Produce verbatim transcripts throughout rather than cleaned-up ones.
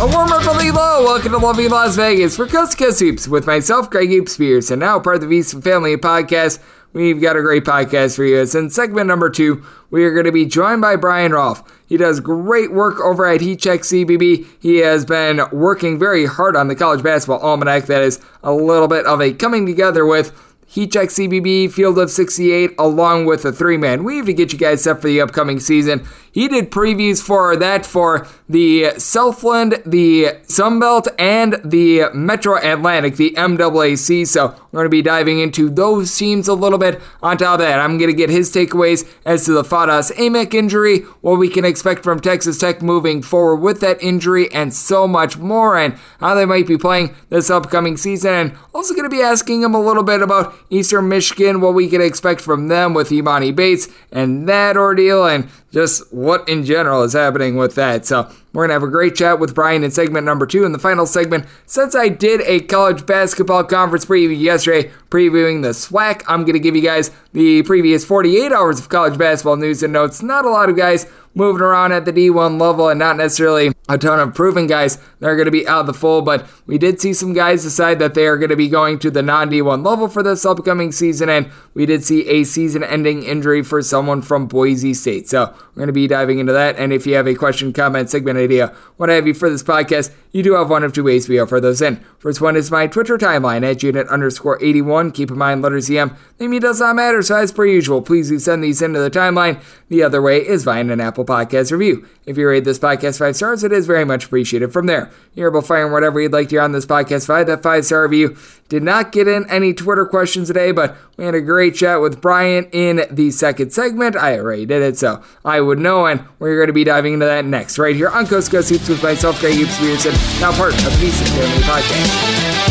A warmer for the low. Welcome to Lovey Las Vegas for Coast to Coast Hoops with myself, Greg Hoops Spears, and now part of the Eastern Family Podcast. We've got a great podcast for you. It's in segment number two. We are going to be joined by Brian Rauf. He does great work over at Heat Check C B B. He has been working very hard on the college basketball almanac. That is a little bit of a coming together with Heat Check C B B, Field of sixty-eight, along with the three-man weave to get you guys set for the upcoming season. He did previews for that for the Southland, the Sun Belt, and the Metro Atlantic, the M A A C. So we're going to be diving into those teams a little bit. On top of that, I'm going to get his takeaways as to the Fardaws Aimaq injury, what we can expect from Texas Tech moving forward with that injury, and so much more, and how they might be playing this upcoming season. And also going to be asking him a little bit about Eastern Michigan, what we can expect from them with Emoni Bates and that ordeal, and just what in general is happening with that. So we're going to have a great chat with Brian in segment number two. In the final segment, since I did a college basketball conference preview yesterday, previewing the SWAC, I'm going to give you guys the previous forty-eight hours of college basketball news and notes. Not a lot of guys moving around at the D one level and not necessarily a ton of proven guys that are going to be out of the fold, but we did see some guys decide that they are going to be going to the non-D one level for this upcoming season, and we did see a season-ending injury for someone from Boise State. So we're going to be diving into that, and if you have a question, comment, segment idea, what have you for this podcast, you do have one of two ways we offer those in. First one is my Twitter timeline at unit underscore eighty-one. Keep in mind, letters E M, name does not matter, so as per usual, please do send these into the timeline. The other way is via an Apple Podcast review. If you rate this podcast five stars, it is very much appreciated. From there, you're able to find whatever you'd like to hear on this podcast via that five-star review. Did not get in any Twitter questions today, but we had a great chat with Brian in the second segment. I already did it, so I would know, and we're going to be diving into that next, right here on Coast to Coast Hoops with myself, Greg Hoops Peterson, now part of the Eastern Family Podcast.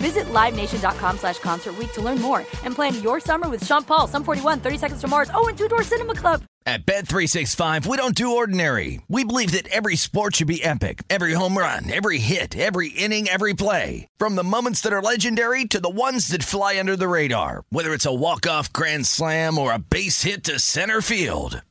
Visit LiveNation.com slash Concert Week to learn more and plan your summer with Sean Paul, Sum forty-one, thirty Seconds to Mars, oh, and Two Door Cinema Club. At Bet three sixty-five, we don't do ordinary. We believe that every sport should be epic. Every home run, every hit, every inning, every play. From the moments that are legendary to the ones that fly under the radar. Whether it's a walk-off grand slam or a base hit to center field.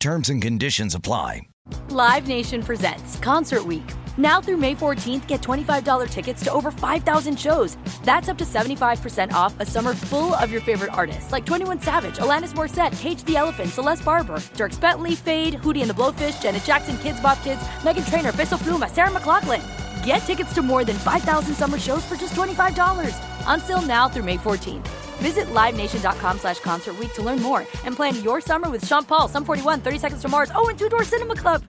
Terms and conditions apply. Live Nation presents Concert Week. Now through May fourteenth, get twenty-five dollars tickets to over five thousand shows. That's up to seventy-five percent off a summer full of your favorite artists like twenty-one Savage, Alanis Morissette, Cage the Elephant, Celeste Barber, Dierks Bentley, Fade, Hootie and the Blowfish, Janet Jackson, Kids Bop Kids, Meghan Trainor, Bissell Pluma, Sarah McLachlan. Get tickets to more than five thousand summer shows for just twenty-five dollars. Until now through May fourteenth. Visit livenation dot com slash concert week to learn more and plan your summer with Sean Paul, Sum forty-one, thirty seconds to Mars, oh, and Two Door Cinema Club.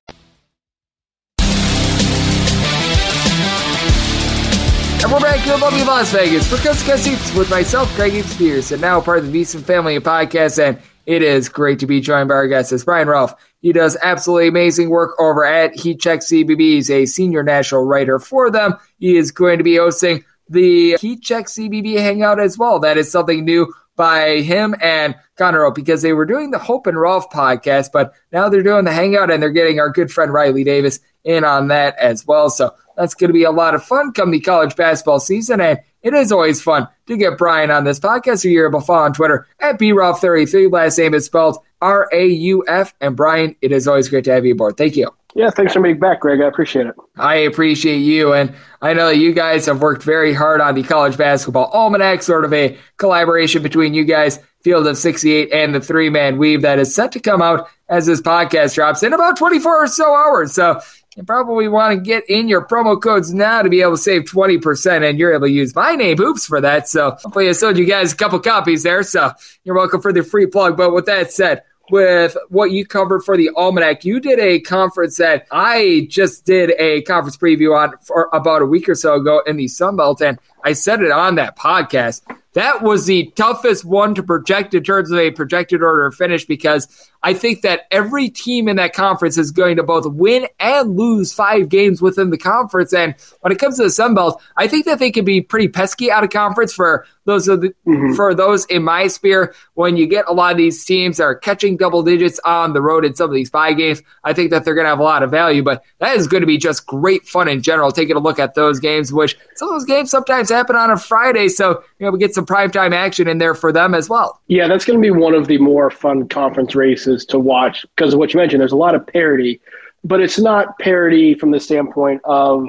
And we're back here in lovely Las Vegas for Coast to Coast Hoops with myself, Greg Spears, and now part of the Beeson Family Podcast. And it is great to be joined by our guest, it's Brian Rauf. He does absolutely amazing work over at Heat Check C B B. He's a senior national writer for them. He is going to be hosting the Heat Check C B B hangout as well. That is something new by him and Conroe, because they were doing the Hope and Rolf podcast, but now they're doing the hangout and they're getting our good friend Riley Davis in on that as well. So that's going to be a lot of fun come the college basketball season. And it is always fun to get Brian on this podcast. You're able to follow on Twitter at B Rauf thirty-three. Last name is spelled R A U F. And Brian, it is always great to have you aboard. Thank you. Yeah, thanks for being back, Greg. I appreciate it. I appreciate you, and I know that you guys have worked very hard on the College Basketball Almanac, sort of a collaboration between you guys, Field of sixty-eight, and the three-man weave that is set to come out as this podcast drops in about twenty-four or so hours. So you probably want to get in your promo codes now to be able to save twenty percent, and you're able to use my name, Hoops, for that. So hopefully I sold you guys a couple copies there, so you're welcome for the free plug. But with that said, with what you covered for the Almanac, you did a conference that I just did a conference preview on for about a week or so ago in the Sun Belt, and I said it on that podcast. That was the toughest one to project in terms of a projected order of finish, because I think that every team in that conference is going to both win and lose five games within the conference. And when it comes to the Sun Belt, I think that they can be pretty pesky out of conference for those of the, mm-hmm. for those in my sphere. When you get a lot of these teams that are catching double digits on the road in some of these bye games, I think that they're going to have a lot of value. But that is going to be just great fun in general, taking a look at those games, which some of those games sometimes happen on a Friday. So, you know, we get some primetime action in there for them as well. Yeah, that's going to be one of the more fun conference races to watch because of what you mentioned. There's a lot of parity, but it's not parity from the standpoint of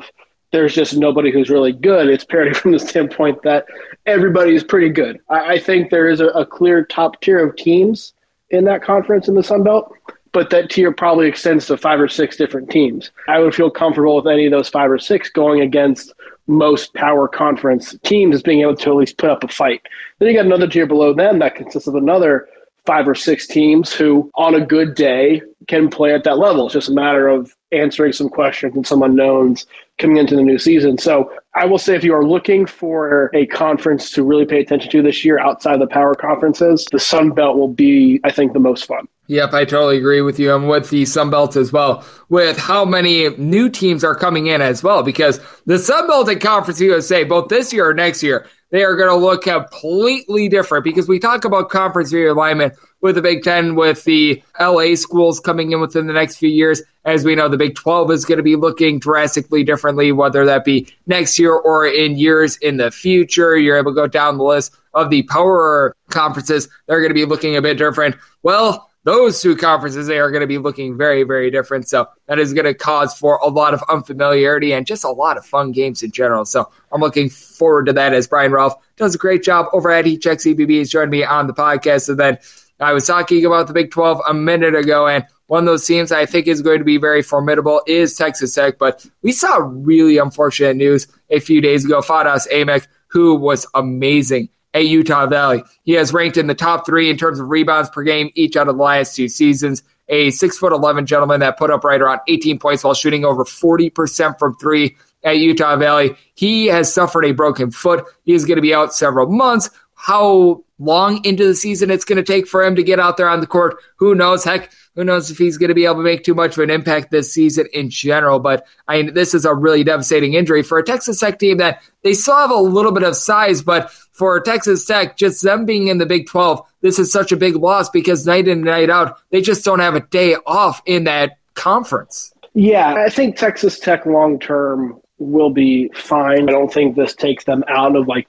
there's just nobody who's really good. It's parity from the standpoint that everybody is pretty good. I, I think there is a, a clear top tier of teams in that conference in the Sun Belt, but that tier probably extends to five or six different teams. I would feel comfortable with any of those five or six going against most power conference teams as being able to at least put up a fight. Then you got another tier below them that consists of another five or six teams who, on a good day, can play at that level. It's just a matter of answering some questions and some unknowns coming into the new season. So I will say if you are looking for a conference to really pay attention to this year outside of the power conferences, the Sun Belt will be, I think, the most fun. Yep, I totally agree with you. I'm with the Sun Belt as well, with how many new teams are coming in as well, because the Sun Belt and Conference U S A, both this year or next year, they are going to look completely different, because we talk about conference realignment with the Big Ten, with the L A schools coming in within the next few years. As we know, the Big twelve is going to be looking drastically differently, whether that be next year or in years in the future. You're able to go down the list of the power conferences. They're going to be looking a bit different. Well, those two conferences, they are going to be looking very, very different. So that is going to cause for a lot of unfamiliarity and just a lot of fun games in general. So I'm looking forward to that, as Brian Rauf does a great job over at Heat Check C B B. He's joined me on the podcast. And then I was talking about the Big twelve a minute ago, and one of those teams I think is going to be very formidable is Texas Tech. But we saw really unfortunate news a few days ago. Fardaws Aimaq, who was amazing at Utah Valley. He has ranked in the top three in terms of rebounds per game each out of the last two seasons. A six foot eleven gentleman that put up right around eighteen points while shooting over forty percent from three at Utah Valley. He has suffered a broken foot. He is going to be out several months. How long into the season it's going to take for him to get out there on the court, who knows? Heck, who knows if he's going to be able to make too much of an impact this season in general. But I mean, this is a really devastating injury for a Texas Tech team that they still have a little bit of size, but for Texas Tech, just them being in the Big twelve, this is such a big loss because night in and night out, they just don't have a day off in that conference. Yeah, I think Texas Tech long-term will be fine. I don't think this takes them out of like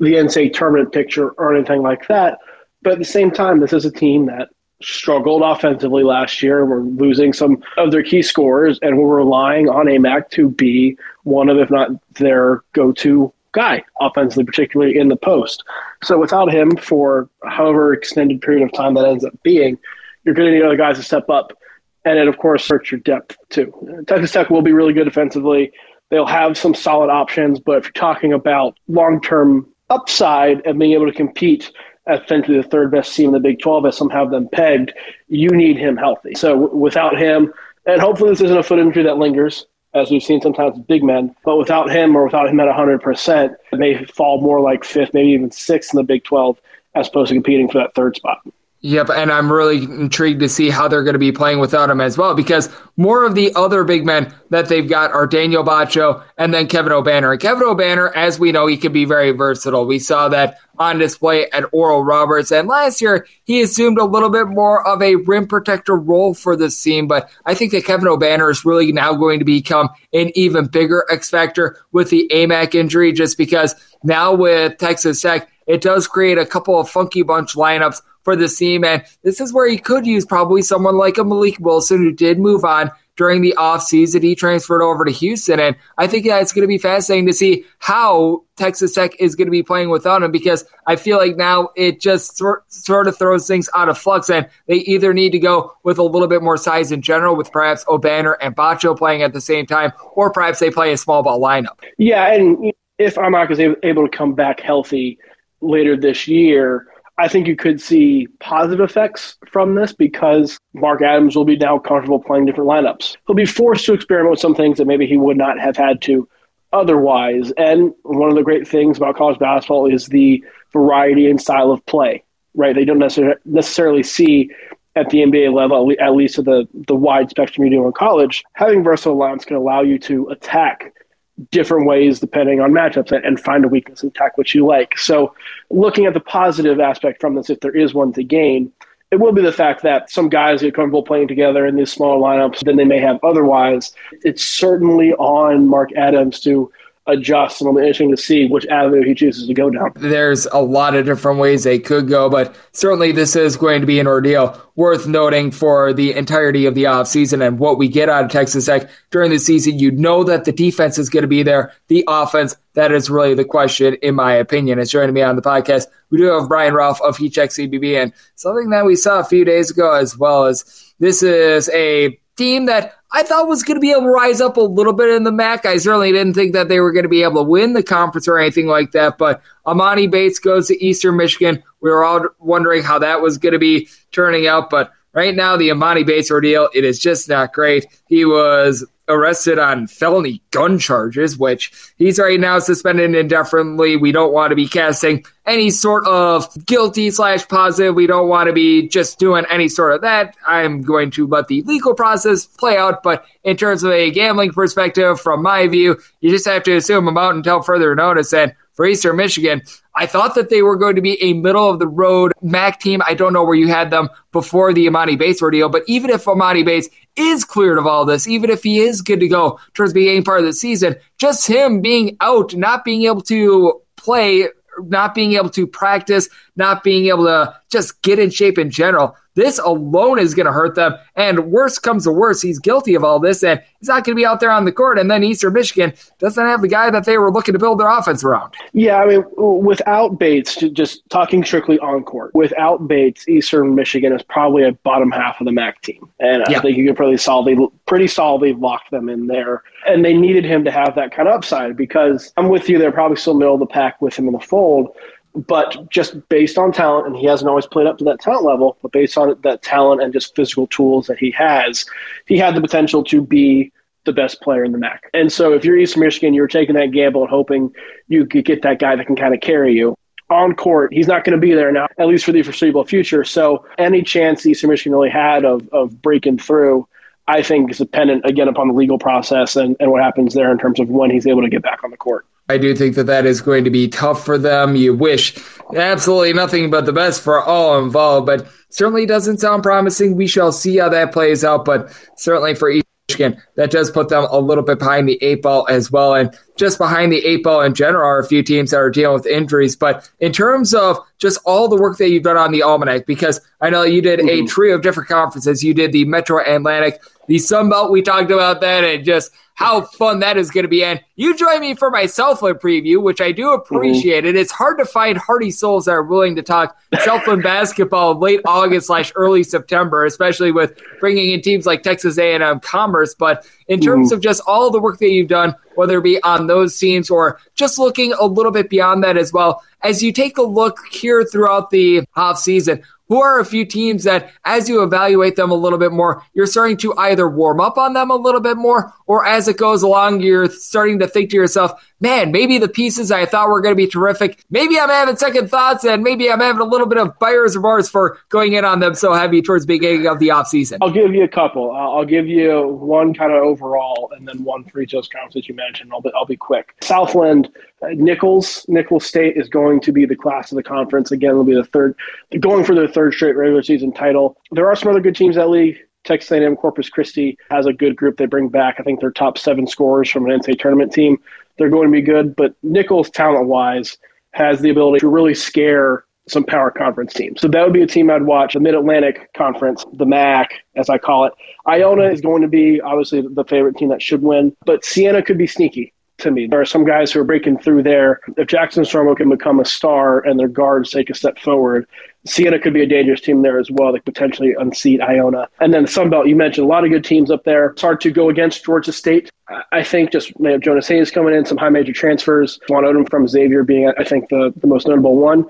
the N C A A tournament picture or anything like that. But at the same time, this is a team that struggled offensively last year. We're losing some of their key scorers, and we're relying on Aimaq to be one of, if not their go-to guy offensively, particularly in the post. So without him for however extended period of time that ends up being, you're going to need other guys to step up. And it, of course, hurts your depth too. Texas Tech will be really good defensively. They'll have some solid options, but if you're talking about long-term upside and being able to compete at essentially the third best team in the Big twelve, as some have them pegged, you need him healthy. So w- without him, and hopefully this isn't a foot injury that lingers, as we've seen sometimes with big men, but without him or without him at one hundred percent, it may fall more like fifth, maybe even sixth in the Big twelve, as opposed to competing for that third spot. Yep, and I'm really intrigued to see how they're going to be playing without him as well, because more of the other big men that they've got are Daniel Batcho and then Kevin Obanor. And Kevin Obanor, as we know, he can be very versatile. We saw that on display at Oral Roberts, and last year he assumed a little bit more of a rim protector role for this team, but I think that Kevin Obanor is really now going to become an even bigger X-factor with the Aimaq injury, just because now with Texas Tech, it does create a couple of funky bunch lineups for this team, and this is where he could use probably someone like a Malik Wilson, who did move on during the offseason. He transferred over to Houston, and I think that it's going to be fascinating to see how Texas Tech is going to be playing without him, because I feel like now it just sort of throws things out of flux, and they either need to go with a little bit more size in general with perhaps Obanor and Batcho playing at the same time, or perhaps they play a small ball lineup. Yeah, and if Aimaq is able to come back healthy later this year, I think you could see positive effects from this because Mark Adams will be now comfortable playing different lineups. He'll be forced to experiment with some things that maybe he would not have had to otherwise. And one of the great things about college basketball is the variety and style of play, right? They don't necessarily see at the N B A level, at least at the, the wide spectrum you do in college. Having versatile lineups can allow you to attack different ways depending on matchups and find a weakness and attack what you like. So looking at the positive aspect from this, if there is one to gain, it will be the fact that some guys get comfortable playing together in these smaller lineups than they may have otherwise. It's certainly on Mark Adams to adjust, and it'll be interesting to see which avenue he chooses to go down. There's a lot of different ways they could go, but certainly this is going to be an ordeal worth noting for the entirety of the offseason and what we get out of Texas Tech during the season. You know that the defense is going to be there. The offense, that is really the question, in my opinion. It's joining me on the podcast. We do have Brian Rauf of Heat Check C B B, and something that we saw a few days ago as well is this is a team that I thought was going to be able to rise up a little bit in the M A C. I certainly didn't think that they were going to be able to win the conference or anything like that, but Emoni Bates goes to Eastern Michigan. We were all wondering how that was going to be turning out, but right now the Emoni Bates ordeal, it is just not great. He was arrested on felony gun charges, which he's right now suspended indefinitely. We don't want to be casting any sort of guilty slash positive. We don't want to be just doing any sort of that. I'm going to let the legal process play out, but in terms of a gambling perspective, from my view, you just have to assume him out until further notice. And for Eastern Michigan, I thought that they were going to be a middle-of-the-road M A C team. I don't know where you had them before the Emoni Bates ordeal, but even if Emoni Bates is cleared of all this, even if he is good to go towards being part of the season, just him being out, not being able to play, not being able to practice, not being able to just get in shape in general, this alone is going to hurt them. And worse comes to worse, he's guilty of all this, and he's not going to be out there on the court. And then Eastern Michigan doesn't have the guy that they were looking to build their offense around. Yeah, I mean, without Bates, just talking strictly on court, without Bates, Eastern Michigan is probably a bottom half of the M A C team. And yeah. I think you could probably solidly, pretty solidly lock them in there. And they needed him to have that kind of upside because I'm with you, they're probably still middle of the pack with him in the fold. But just based on talent, and he hasn't always played up to that talent level, but based on that talent and just physical tools that he has, he had the potential to be the best player in the M A C. And so if you're Eastern Michigan, you're taking that gamble and hoping you could get that guy that can kind of carry you. On court, he's not going to be there now, at least for the foreseeable future. So any chance Eastern Michigan really had of of breaking through, I think, is dependent, again, upon the legal process and, and what happens there in terms of when he's able to get back on the court. I do think that that is going to be tough for them. You wish absolutely nothing but the best for all involved, but certainly doesn't sound promising. We shall see how that plays out, but certainly for Eastern Michigan, that does put them a little bit behind the eight ball as well. And just behind the eight ball in general are a few teams that are dealing with injuries. But in terms of just all the work that you've done on the Almanac, because I know you did mm-hmm. a trio of different conferences. You did the Metro Atlantic, the Sun Belt, we talked about that, and just how fun that is going to be. And you joined me for my Southland preview, which I do appreciate. Mm-hmm. And it's hard to find hearty souls that are willing to talk Southland basketball late August slash early September, especially with bringing in teams like Texas A and M Commerce. But in terms mm-hmm. of just all the work that you've done, whether it be on those teams or just looking a little bit beyond that as well, as you take a look here throughout the offseason, who are a few teams that, as you evaluate them a little bit more, you're starting to either warm up on them a little bit more, or as it goes along, you're starting to think to yourself, man, maybe the pieces I thought were going to be terrific, maybe I'm having second thoughts, and maybe I'm having a little bit of buyer's remorse for going in on them so heavy towards the beginning of the offseason? I'll give you a couple. I'll give you one kind of overall, and then one for each of those conferences you mentioned. I'll be, I'll be quick. Southland, uh, Nicholls, Nicholls State is going to be the class of the conference. Again, it'll be the third, going for their third Third straight regular season title. There are some other good teams in that league. Texas A and M Corpus Christi has a good group they bring back. I think they're top seven scorers from an N C A A tournament team. They're going to be good, but Nicholls, talent-wise, has the ability to really scare some power conference teams. So that would be a team I'd watch, the Mid-Atlantic Conference, the M A A C, as I call it. Iona is going to be, obviously, the favorite team that should win, but Siena could be sneaky to me. There are some guys who are breaking through there. If Jackson Stormo can become a star and their guards take a step forward, Siena could be a dangerous team there as well that could potentially unseat Iona. And then the Sun Belt, you mentioned a lot of good teams up there. It's hard to go against Georgia State. I think just may have Jonas Hayes coming in, some high major transfers. Juan Odom from Xavier being, I think, the, the most notable one.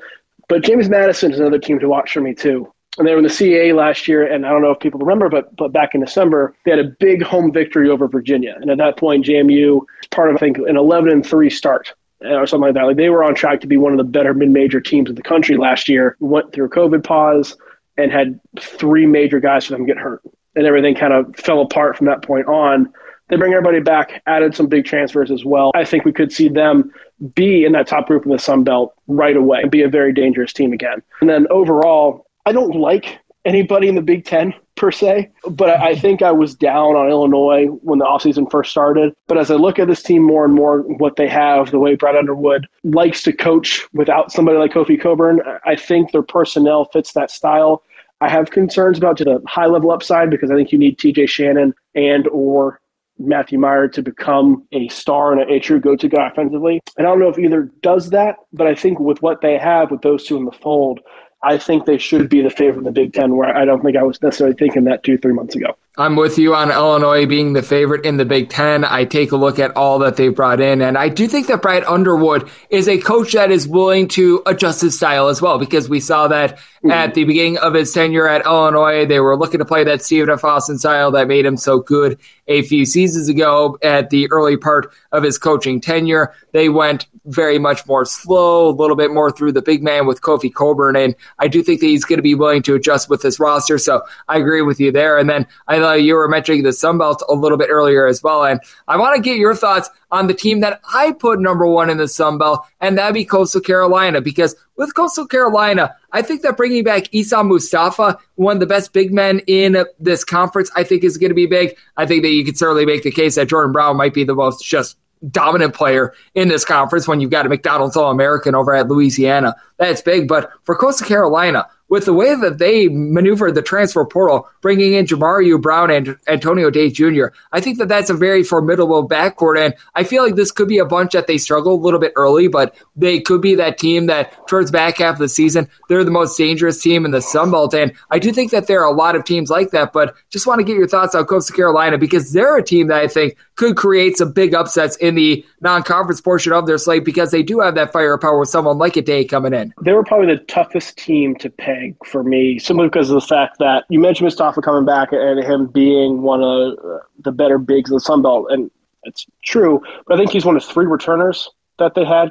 But James Madison is another team to watch for me too. And they were in the C A A last year, and I don't know if people remember, but but back in December, they had a big home victory over Virginia. And at that point, J M U was part of, I think, an eleven and three start or something like that. Like, they were on track to be one of the better mid-major teams in the country last year. Went through a COVID pause and had three major guys for them get hurt. And everything kind of fell apart from that point on. They bring everybody back, added some big transfers as well. I think we could see them be in that top group in the Sun Belt right away and be a very dangerous team again. And then overall, I don't like anybody in the Big Ten, per se, but I think I was down on Illinois when the offseason first started. But as I look at this team more and more, what they have, the way Brad Underwood likes to coach without somebody like Kofi Coburn, I think their personnel fits that style. I have concerns about to the high-level upside because I think you need T J Shannon and or Matthew Meyer to become a star and a, a true go-to guy offensively. And I don't know if either does that, but I think with what they have, with those two in the fold, I think they should be the favorite in the Big Ten, where I don't think I was necessarily thinking that two, three months ago. I'm with you on Illinois being the favorite in the Big Ten. I take a look at all that they brought in, and I do think that Brad Underwood is a coach that is willing to adjust his style as well, because we saw that mm-hmm. at the beginning of his tenure at Illinois, they were looking to play that Stephen F. Austin style that made him so good a few seasons ago. At the early part of his coaching tenure, they went very much more slow, a little bit more through the big man with Kofi Coburn, and I do think that he's going to be willing to adjust with this roster, so I agree with you there. And then I know you were mentioning the Sun Belt a little bit earlier as well, and I want to get your thoughts on the team that I put number one in the Sun Belt, and that'd be Coastal Carolina, because with Coastal Carolina, I think that bringing back Issa Mustafa, one of the best big men in this conference, I think is going to be big. I think that you could certainly make the case that Jordan Brown might be the most just dominant player in this conference when you've got a McDonald's All-American over at Louisiana. That's big. But for Coastal Carolina, with the way that they maneuvered the transfer portal, bringing in Jamariu Brown and Antonio Day Junior, I think that that's a very formidable backcourt, and I feel like this could be a bunch that they struggle a little bit early, but they could be that team that towards back half of the season, they're the most dangerous team in the Sun Belt, and I do think that there are a lot of teams like that, but just want to get your thoughts on Coastal Carolina, because they're a team that I think could create some big upsets in the non-conference portion of their slate because they do have that firepower with someone like a Day coming in. They were probably the toughest team to peg for me, simply because of the fact that you mentioned Mustafa coming back and him being one of the better bigs in the Sun Belt, and it's true, but I think he's one of three returners that they had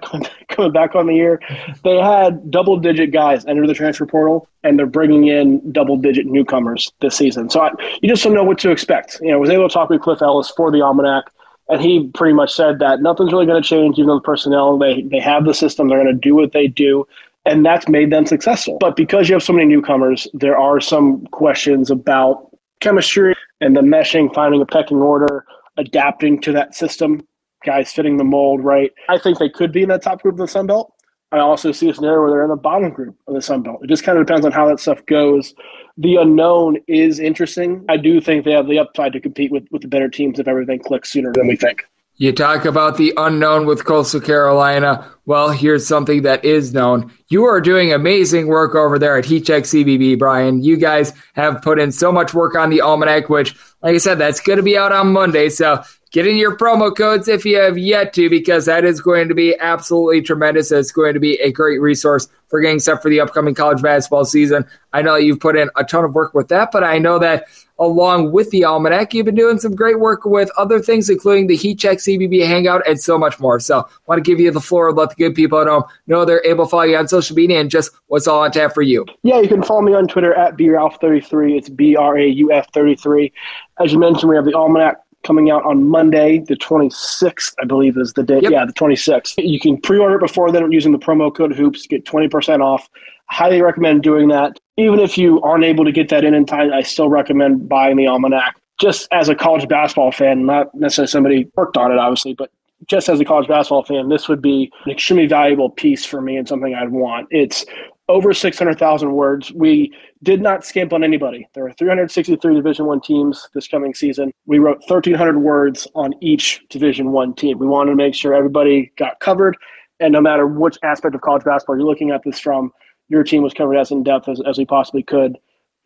coming back on the year. They had double-digit guys enter the transfer portal, and they're bringing in double-digit newcomers this season. So I, you just don't know what to expect. You know, I was able to talk with Cliff Ellis for the Almanac, and he pretty much said that nothing's really going to change, even though the personnel, they, they have the system, they're going to do what they do, and that's made them successful. But because you have so many newcomers, there are some questions about chemistry and the meshing, finding a pecking order, adapting to that system, guys fitting the mold right. I think they could be in that top group of the Sun Belt. I also see a scenario where they're in the bottom group of the Sun Belt. It just kind of depends on how that stuff goes. The unknown is interesting. I do think they have the upside to compete with, with the better teams if everything clicks sooner than we think. You talk about the unknown with Coastal Carolina. Well, here's something that is known. You are doing amazing work over there at Heat Check C B B, Brian. You guys have put in so much work on the Almanac, which, like I said, that's going to be out on Monday. So get in your promo codes if you have yet to, because that is going to be absolutely tremendous. It's going to be a great resource for getting set for the upcoming college basketball season. I know that you've put in a ton of work with that, but I know that along with the Almanac, you've been doing some great work with other things, including the Heat Check C B B Hangout and so much more. So I want to give you the floor and let the good people at home know they're able to follow you on social media and just what's all on tap for you. Yeah, you can follow me on Twitter at B Rauf thirty-three. It's B R A U F thirty-three. As you mentioned, we have the Almanac coming out on Monday, the twenty-sixth, I believe is the date. Yep. Yeah, the twenty-sixth. You can pre-order it before then using the promo code HOOPS, get twenty percent off. Highly recommend doing that. Even if you aren't able to get that in in time, I still recommend buying the Almanac. Just as a college basketball fan, not necessarily somebody worked on it, obviously, but just as a college basketball fan, this would be an extremely valuable piece for me and something I'd want. It's over six hundred thousand words. We did not skimp on anybody. There are three hundred sixty-three Division I teams this coming season. We wrote thirteen hundred words on each Division I team. We wanted to make sure everybody got covered, and no matter which aspect of college basketball you're looking at this from, your team was covered as in-depth as, as we possibly could.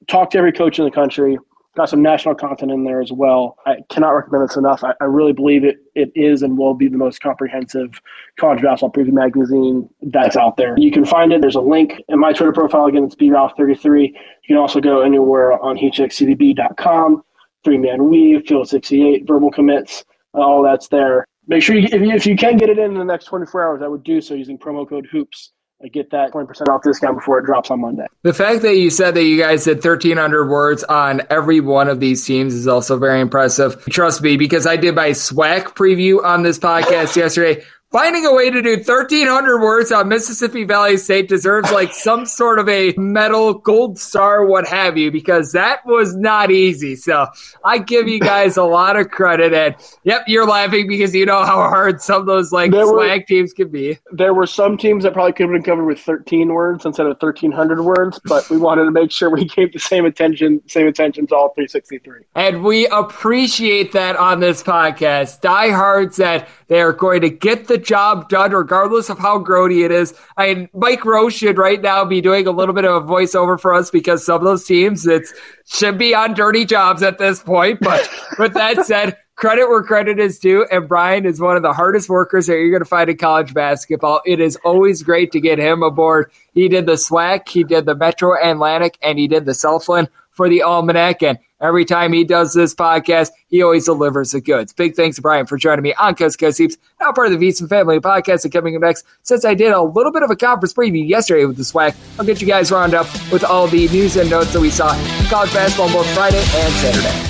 Talked to every coach in the country. Got some national content in there as well. I cannot recommend this enough. I, I really believe it it is and will be the most comprehensive college basketball preview magazine that's out there. You can find it. There's a link in my Twitter profile. Again, it's B Rauf thirty-three. You can also go anywhere on heat check c b b dot com, three-man weave, Field sixty-eight, verbal commits, all that's there. Make sure you, if, you, if you can get it in the next twenty-four hours, I would do so using promo code HOOPS. I get that twenty percent off discount before it drops on Monday. The fact that you said that you guys did thirteen hundred words on every one of these teams is also very impressive. Trust me, because I did my SWAC preview on this podcast yesterday. Finding a way to do thirteen hundred words on Mississippi Valley State deserves like some sort of a medal, gold star, what have you, because that was not easy. So I give you guys a lot of credit. And, yep, you're laughing because you know how hard some of those like there swag were, teams can be. There were some teams that probably could have been covered with thirteen words instead of thirteen hundred words, but we wanted to make sure we gave the same attention, same attention to all three sixty-three. And we appreciate that on this podcast. Diehards that they are going to get the job done regardless of how grody it is. I mean, Mike Rose should right now be doing a little bit of a voiceover for us because some of those teams it's should be on dirty jobs at this point. But with that said, credit where credit is due, and Brian is one of the hardest workers that you're going to find in college basketball. It is always great to get him aboard. He did the SWAC, he did the Metro Atlantic, and he did the Southland for the Almanac, and every time he does this podcast, he always delivers the goods. Big thanks to Brian for joining me on Coast to Coast Heaps, now part of the Veasan Family Podcast. And coming up next, since I did a little bit of a conference preview yesterday with the SWAC, I'll get you guys round up with all the news and notes that we saw in college basketball both Friday and Saturday.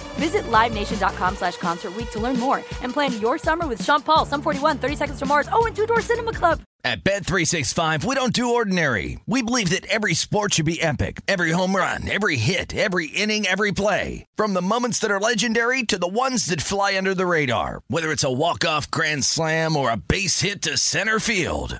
Visit LiveNation.com slash Concert Week to learn more and plan your summer with Sean Paul, Sum forty-one, thirty Seconds to Mars, oh, and Two Door Cinema Club. At Bet three sixty-five, we don't do ordinary. We believe that every sport should be epic. Every home run, every hit, every inning, every play. From the moments that are legendary to the ones that fly under the radar. Whether it's a walk-off grand slam or a base hit to center field.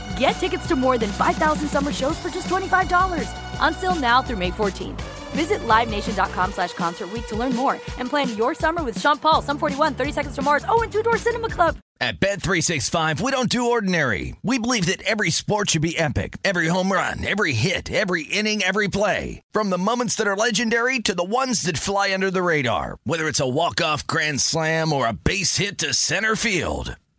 Get tickets to more than five thousand summer shows for just twenty-five dollars. Until now through May fourteenth. Visit LiveNation.com slash Concert Week to learn more and plan your summer with Sean Paul, Sum forty-one, thirty Seconds to Mars, oh, and Two Door Cinema Club. At Bet three sixty-five, we don't do ordinary. We believe that every sport should be epic. Every home run, every hit, every inning, every play. From the moments that are legendary to the ones that fly under the radar. Whether it's a walk-off grand slam or a base hit to center field.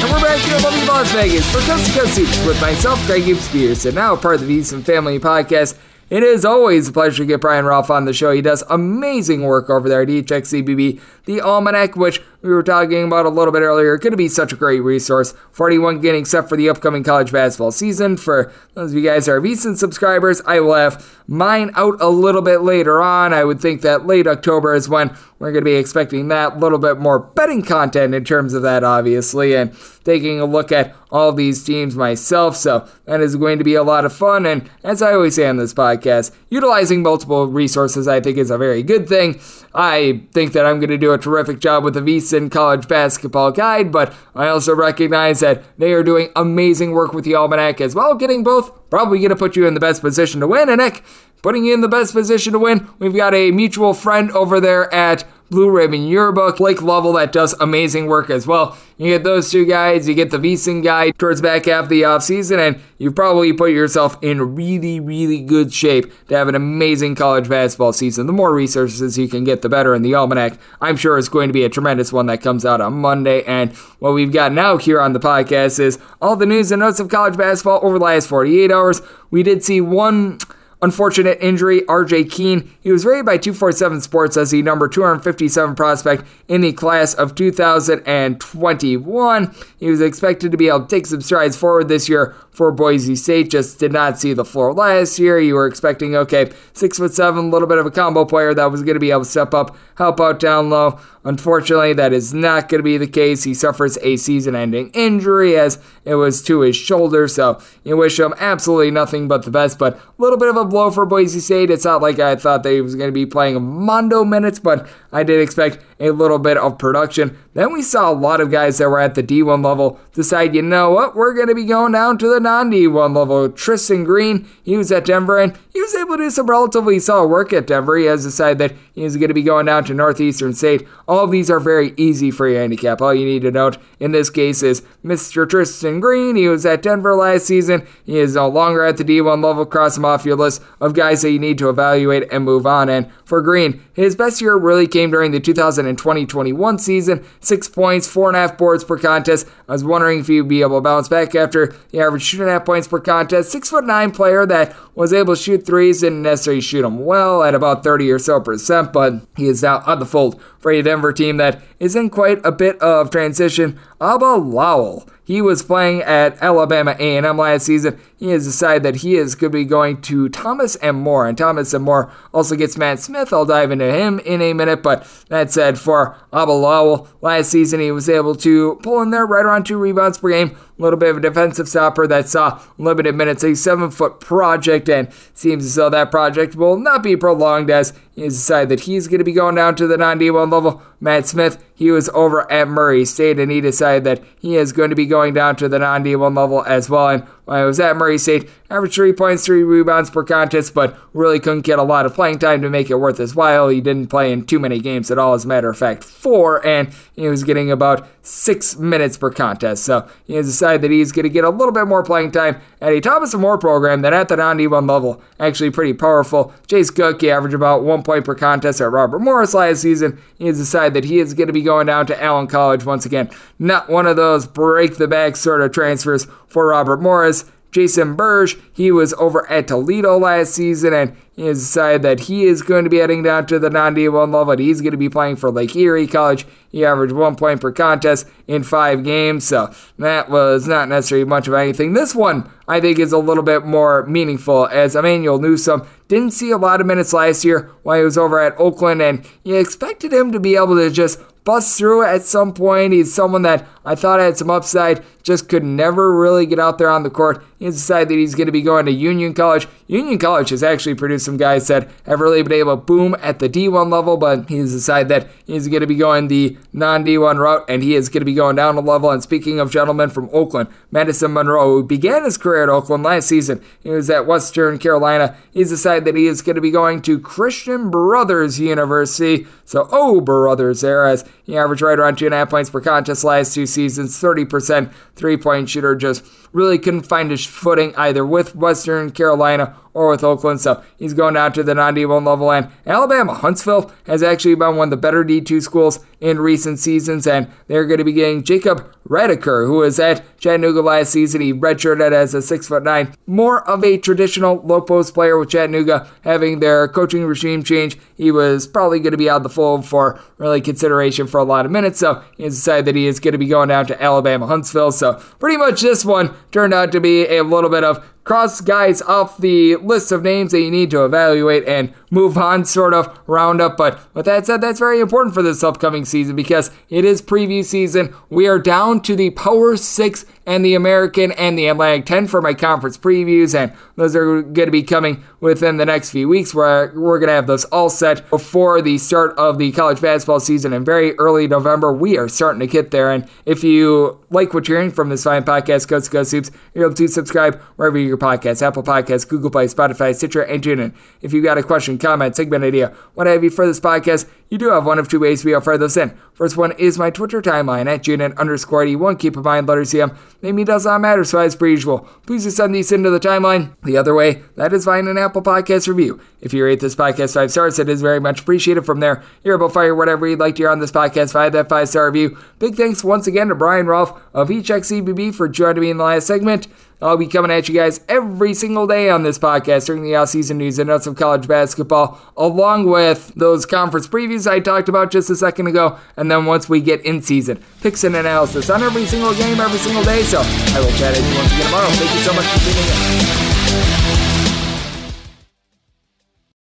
And we're back here in lovely Las Vegas for Coast to Coast Hoops with myself, Greg Hoops Peterson, now part of the Easton Family Podcast. It is always a pleasure to get Brian Rauf on the show. He does amazing work over there at Heat Check C B B. The Almanac, which we were talking about a little bit earlier, could be such a great resource for anyone getting set for the upcoming college basketball season. For those of you guys who are VEASAN subscribers, I will have mine out a little bit later on. I would think that late October is when we're going to be expecting that little bit more betting content in terms of that, obviously, and taking a look at all these teams myself. So that is going to be a lot of fun. And as I always say on this podcast, utilizing multiple resources, I think, is a very good thing. I think that I'm going to do a terrific job with the VEASAN College Basketball Guide, but I also recognize that they are doing amazing work with the Almanac as well. Getting both probably going to put you in the best position to win. And heck, putting you in the best position to win, we've got a mutual friend over there at Blue Ribbon Yearbook, Blake Lovell, that does amazing work as well. You get those two guides, you get the VEASAN guide towards back half of the offseason, and you probably put yourself in really, really good shape to have an amazing college basketball season. The more resources you can get, the better, and the Almanac, I'm sure, is going to be a tremendous one that comes out on Monday. And what we've got now here on the podcast is all the news and notes of college basketball over the last forty-eight hours. We did see one unfortunate injury, R J Keene. He was rated by two forty-seven Sports as the number two hundred fifty-seven prospect in the class of two thousand twenty-one. He was expected to be able to take some strides forward this year for Boise State, just did not see the floor last year. You were expecting, okay, six foot seven, a little bit of a combo player that was going to be able to step up, help out down low. Unfortunately, that is not going to be the case. He suffers a season-ending injury as it was to his shoulder, so you wish him absolutely nothing but the best, but a little bit of a blow for Boise State. It's not like I thought that he was going to be playing Mondo minutes, but I did expect a little bit of production. Then we saw a lot of guys that were at the D one level decide, you know what, we're going to be going down to the non-D one level. Tristan Green, he was at Denver, and he was able to do some relatively solid work at Denver. He has decided that he's going to be going down to Northeastern State. All of these are very easy for your handicap. All you need to note in this case is Mister Tristan Green. He was at Denver last season. He is no longer at the D one level. Cross him off your list of guys that you need to evaluate and move on. And for Green, his best year really came during the two thousand twenty twenty-one season. Six points, four and a half boards per contest. I was wondering if he would be able to bounce back after the average two and a half points per contest. Six foot nine player that was able to shoot threes, didn't necessarily shoot them well at about thirty or so percent, but he is now on the fold for a Denver team that is in quite a bit of transition. Abba Lowell. He was playing at Alabama A and M last season. He has decided that he is going to be going to Thomas More, and Thomas More also gets Matt Smith. I'll dive into him in a minute, but that said, for Abba Lowell, last season he was able to pull in there right around two rebounds per game. A little bit of a defensive stopper that saw limited minutes, a seven-foot project, and seems as though that project will not be prolonged as he has decided that he's going to be going down to the non-D one level. Matt Smith, he was over at Murray State, and he decided that he is going to be going down to the non-D one level as well. And when I was at Murray State, averaged three points, three rebounds per contest, but really couldn't get a lot of playing time to make it worth his while. He didn't play in too many games at all, as a matter of fact, four, and he was getting about six minutes per contest. So he has decided that he's going to get a little bit more playing time at a Thomas More program that at the non-D one level, actually pretty powerful. Chase Cook, he averaged about one point per contest at Robert Morris last season. He has decided that he is going to be going down to Allen College once again. Not one of those break-the-back sort of transfers for Robert Morris. Jason Burge, he was over at Toledo last season, and he has decided that he is going to be heading down to the non-D one level, and he's going to be playing for Lake Erie College. He averaged one point per contest in five games, so that was not necessarily much of anything. This one, I think, is a little bit more meaningful, as Emmanuel Newsome didn't see a lot of minutes last year while he was over at Oakland, and you expected him to be able to just bust through at some point. He's someone that I thought had some upside, just could never really get out there on the court. He's decided that he's going to be going to Union College. Union College has actually produced some guys that have really been able to boom at the D one level, but he's decided that he's going to be going the non-D one route, and he is going to be going down a level. And speaking of gentlemen from Oakland, Madison Monroe, who began his career at Oakland last season, he was at Western Carolina. He's decided that he is going to be going to Christian Brothers University. So, oh, Brothers there, as he averaged right around two and a half points per contest last two seasons, thirty percent three-point shooter, just really couldn't find his footing either with Western Carolina or with Oakland, so he's going down to the non-D one level. And Alabama Huntsville has actually been one of the better D two schools in recent seasons, and they're going to be getting Jacob Rediker, who was at Chattanooga last season. He redshirted as a six foot nine, more of a traditional low-post player with Chattanooga having their coaching regime change. He was probably going to be out of the fold for really consideration for a lot of minutes, so he has decided that he is going to be going down to Alabama Huntsville. So pretty much this one turned out to be a little bit of cross guys off the list of names that you need to evaluate and move on, sort of roundup. But with that said, that's very important for this upcoming season because it is preview season. We are down to the Power Six and the American and the Atlantic ten for my conference previews, and those are going to be coming within the next few weeks where we're going to have those all set before the start of the college basketball season in very early November. We are starting to get there, and if you like what you're hearing from this fine podcast, Coast to Coast Hoops, you're able to subscribe wherever you're Podcasts, Apple Podcasts, Google Play, Spotify, Stitcher, and TuneIn. If you've got a question, comment, segment idea, what have you for this podcast, you do have one of two ways we offer those in. First one is my Twitter timeline at TuneIn underscore eighty-one. Keep in mind, letter C M, name does not matter, so as per usual, please just send these into the timeline. The other way, that is via an Apple Podcast review. If you rate this podcast five stars, it is very much appreciated. From there, you're able to fire whatever you'd like to hear on this podcast via that five star review. Big thanks once again to Brian Rauf of Heat Check C B B for joining me in the last segment. I'll be coming at you guys every single day on this podcast during the offseason news and notes of college basketball, along with those conference previews I talked about just a second ago, and then once we get in season, picks and analysis on every single game, every single day. So I will chat at you once again tomorrow. Thank you so much for tuning in.